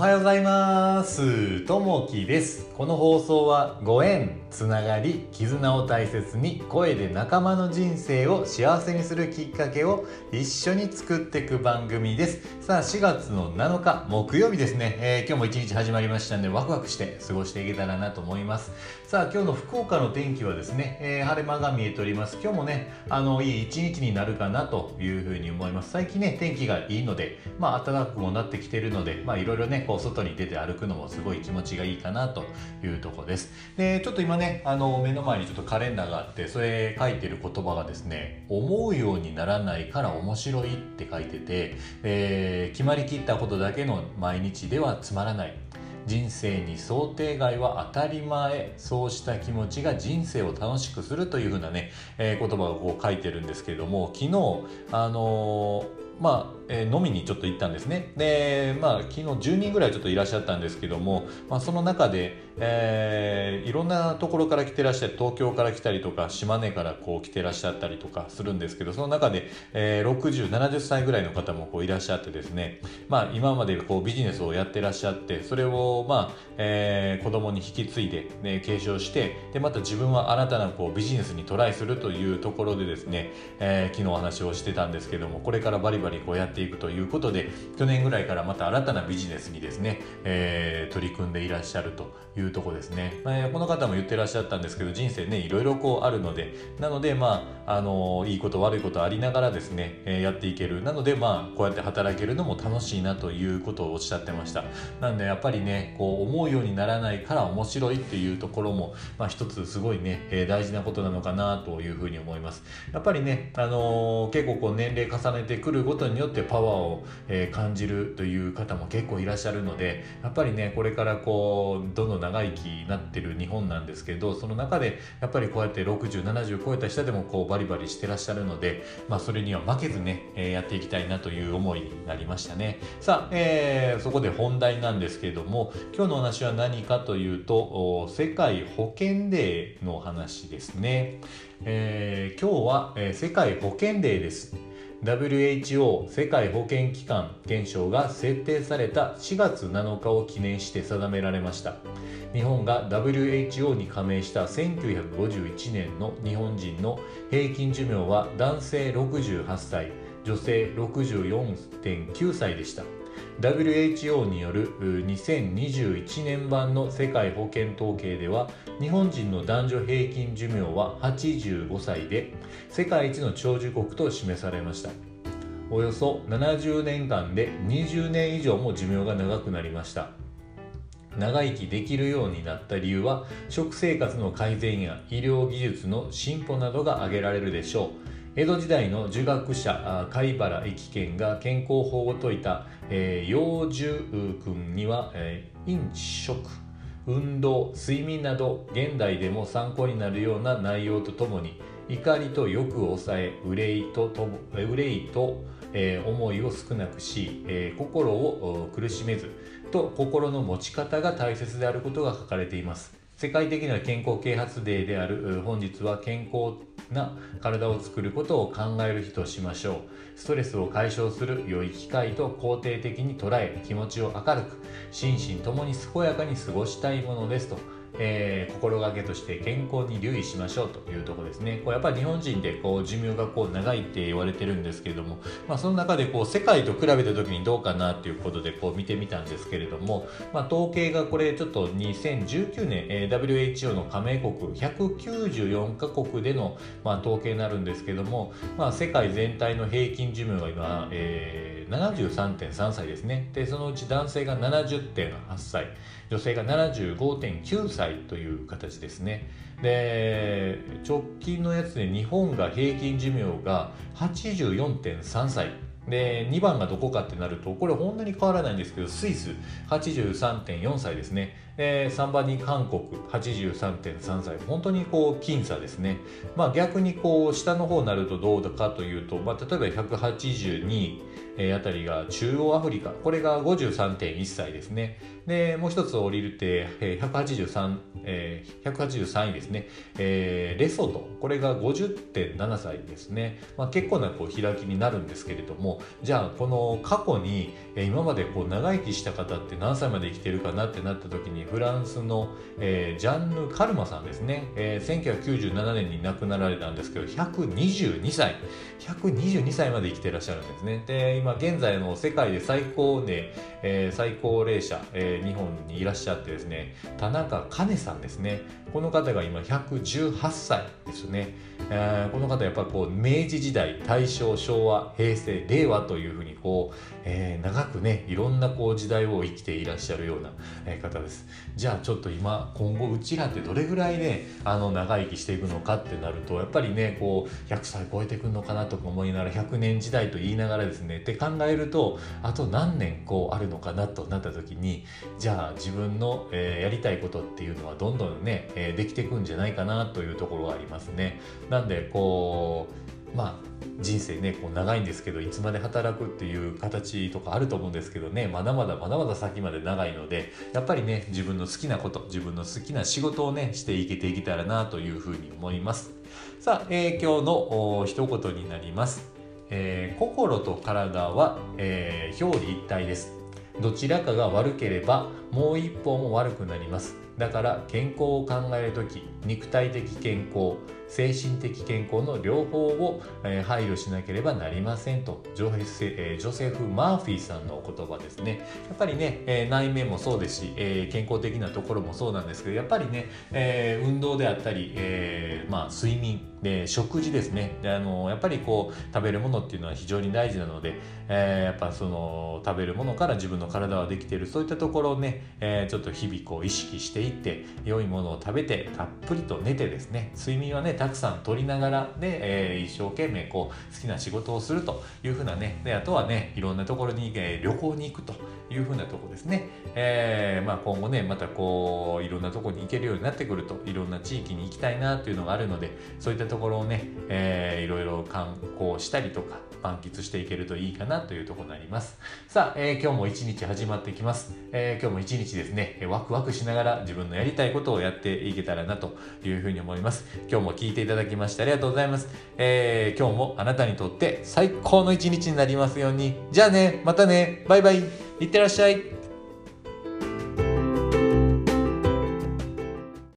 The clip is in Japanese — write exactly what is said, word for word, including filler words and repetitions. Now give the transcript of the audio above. おはようございます。ともきです。この放送はご縁、つながり、絆を大切に声で仲間の人生を幸せにするきっかけを一緒に作っていく番組です。さあしがつのなのか木曜日ですね。えー、今日も一日始まりましたのでワクワクして過ごしていけたらなと思います。さあ今日の福岡の天気はですね、えー、晴れ間が見えております。今日もね、あのいい一日になるかなというふうに思います。最近ね天気がいいので、まあ暖かくもなってきているので、まあいろいろね。外に出て歩くのもすごい気持ちがいいかなというところです。でちょっと今ねあの目の前にちょっとカレンダーがあって、それ書いてる言葉がですね、思うようにならないから面白いって書いてて、えー、決まりきったことだけの毎日ではつまらない、人生に想定外は当たり前、そうした気持ちが人生を楽しくするというふうなね、えー、言葉をこう書いてるんですけれども、昨日あのーまあえー、飲みにちょっと行ったんですね。で、まあ、昨日じゅうにんぐらいちょっといらっしゃったんですけども、まあ、その中で、えー、いろんなところから来てらっしゃる、東京から来たりとか島根からこう来てらっしゃったりとかするんですけど、その中で、えー、ろくじゅう、ななじゅっさいぐらいの方もこういらっしゃってですね、まあ、今までこうビジネスをやってらっしゃって、それを、まあえー、子供に引き継いで、ね、継承して、でまた自分は新たなこうビジネスにトライするというところでですね、えー、昨日お話をしてたんですけども、これからバリバリこうやっていくということで、去年ぐらいからまた新たなビジネスにですね、えー、取り組んでいらっしゃるというところですね。まあ、この方も言ってらっしゃったんですけど、人生ねいろいろこうあるので、なのでまああのいいこと悪いことありながらですね、えー、やっていける、なのでまあこうやって働けるのも楽しいなということをおっしゃってました。なんでやっぱりねこう思うようにならないから面白いっていうところも、まあ、一つすごいね、えー、大事なことなのかなというふうに思います。やっぱりねあのー、結構こう年齢重ねてくるごとによってパワーを感じるという方も結構いらっしゃるので、やっぱりねこれからこうどんどん長生きになってる日本なんですけど、その中でやっぱりこうやってろくじゅう、ななじゅう超えた人でもこうバリバリしてらっしゃるので、まあ、それには負けずねやっていきたいなという思いになりましたね。さあ、えー、そこで本題なんですけれども、今日のお話は何かというと、世界保健デーの話ですね。えー、今日は、えー、世界保健デーです。ダブリューエイチオー 世界保健機関憲章が設定されたしがつなのかを記念して定められました。日本が ダブリューエイチオー に加盟したせんきゅうひゃくごじゅういちねんの日本人の平均寿命は男性ろくじゅうはっさい、女性 ろくじゅうよんてんきゅうさいでした。ダブリューエイチオー によるにせんにじゅういちねん版の世界保健統計では、日本人の男女平均寿命ははちじゅうごさいで、世界一の長寿国と示されました。およそななじゅうねんかんでにじゅうねん以上も寿命が長くなりました。長生きできるようになった理由は、食生活の改善や医療技術の進歩などが挙げられるでしょう。江戸時代の儒学者貝原益賢が健康法を説いた、えー、養生訓には、えー、飲食、運動、睡眠など現代でも参考になるような内容とともに、怒りと欲を抑え、憂いと、と、憂いと、えー、思いを少なくし、えー、心を苦しめずと、心の持ち方が大切であることが書かれています。世界的な健康啓発デーである本日は、健康な体を作ることを考える日としましょう。ストレスを解消する良い機会と肯定的に捉え、気持ちを明るく、心身ともに健やかに過ごしたいものですと、えー、心がけとして健康に留意しましょうというところですね。こうやっぱり日本人でこう寿命がこう長いって言われてるんですけれども、まあ、その中でこう世界と比べた時にどうかなということでこう見てみたんですけれども、まあ、統計がこれちょっとにせんじゅうきゅうねん、えー、ダブリューエイチオー の加盟国ひゃくきゅうじゅうよんかこくでの、まあ、統計になるんですけれども、まあ、世界全体の平均寿命が今、えー、ななじゅうさんてんさんさいですね。でそのうち男性が ななじゅうてんはっさい、女性が ななじゅうごてんきゅうさいという形ですね。で直近のやつで日本が平均寿命が はちじゅうよんてんさんさいで、にばんがどこかってなると、これほんとに変わらないんですけど、スイス はちじゅうさんてんよんさいですね。えー、さんばんに韓国 はちじゅうさんてんさんさい、本当にこう僅差ですね。まあ、逆にこう下の方になるとどうだかというと、まあ、例えばひゃくはちじゅうにい、えー、あたりが中央アフリカ、これが ごじゅうさんてんいっさいですね。でもう一つ降りるって、えー 183, えー、ひゃくはちじゅうさんいですね、えー、レソト、これが ごじゅってんななさいですね。まあ、結構なこう開きになるんですけれども、じゃあこの過去に、えー、今までこう長生きした方って何歳まで生きてるかなってなった時に、フランスの、えー、ジャンヌ・カルマさんですね、えー、せんきゅうひゃくきゅうじゅうななねんに亡くなられたんですけど、ひゃくにじゅうにさいひゃくにじゅうにさいまで生きてらっしゃるんですね。で今現在の世界で最高ね、えー、最高齢者、えー、日本にいらっしゃってですね、田中カネさんですね。この方が今ひゃくじゅうはっさいですね。えー、この方やっぱりこう明治時代、大正、昭和、平成、令和というふうにこう、えー、長くね、いろんなこう時代を生きていらっしゃるような方です。じゃあちょっと今今後うちらってどれぐらいね、あの長生きしていくのかってなると、やっぱりねこうひゃくさい超えてくるのかなとか思いながら、ひゃくねん時代と言いながらですねって考えると、あと何年こうあるのかなとなった時に、じゃあ自分の、えー、やりたいことっていうのはどんどんね、えー、できていくんじゃないかなというところがありますね。なんでこうまあ人生ねこう長いんですけど、いつまで働くっていう形とかあると思うんですけどね、まだまだまだまだ先まで長いので、やっぱりね自分の好きなこと、自分の好きな仕事をねしていけていけたらなというふうに思います。さあ、えー、今日の一言になります。えー、心と体は、えー、表裏一体です。どちらかが悪ければもう一方も悪くなります。だから健康を考えるとき、肉体的健康、精神的健康の両方を配慮しなければなりませんと、ジョセフ・マーフィーさんのお言葉ですね。やっぱりね、内面もそうですし、健康的なところもそうなんですけど、やっぱりね運動であったり、まあ、睡眠で食事ですね。であのやっぱりこう食べるものっていうのは非常に大事なので、えー、やっぱその食べるものから自分の体はできている、そういったところをね、えー、ちょっと日々こう意識していって、良いものを食べてたっぷりと寝てですね、睡眠はねたくさんとりながらで、えー、一生懸命こう好きな仕事をするというふうなね、であとはねいろんなところに、えー、旅行に行くというふうなところですね。えーまあ、今後ねまたこういろんなところに行けるようになってくると、いろんな地域に行きたいなというのがあるので、そういったところをね、えー、いろいろ観光したりとか満喫していけるといいかなというところになります。さあ、えー、今日も一日始まってきます。えー、今日も一日ですねワクワクしながら自分のやりたいことをやっていけたらなというふうに思います。今日も聞いていただきましてありがとうございます。えー、今日もあなたにとって最高の一日になりますように。じゃあね、またね、バイバイ、いってらっしゃい。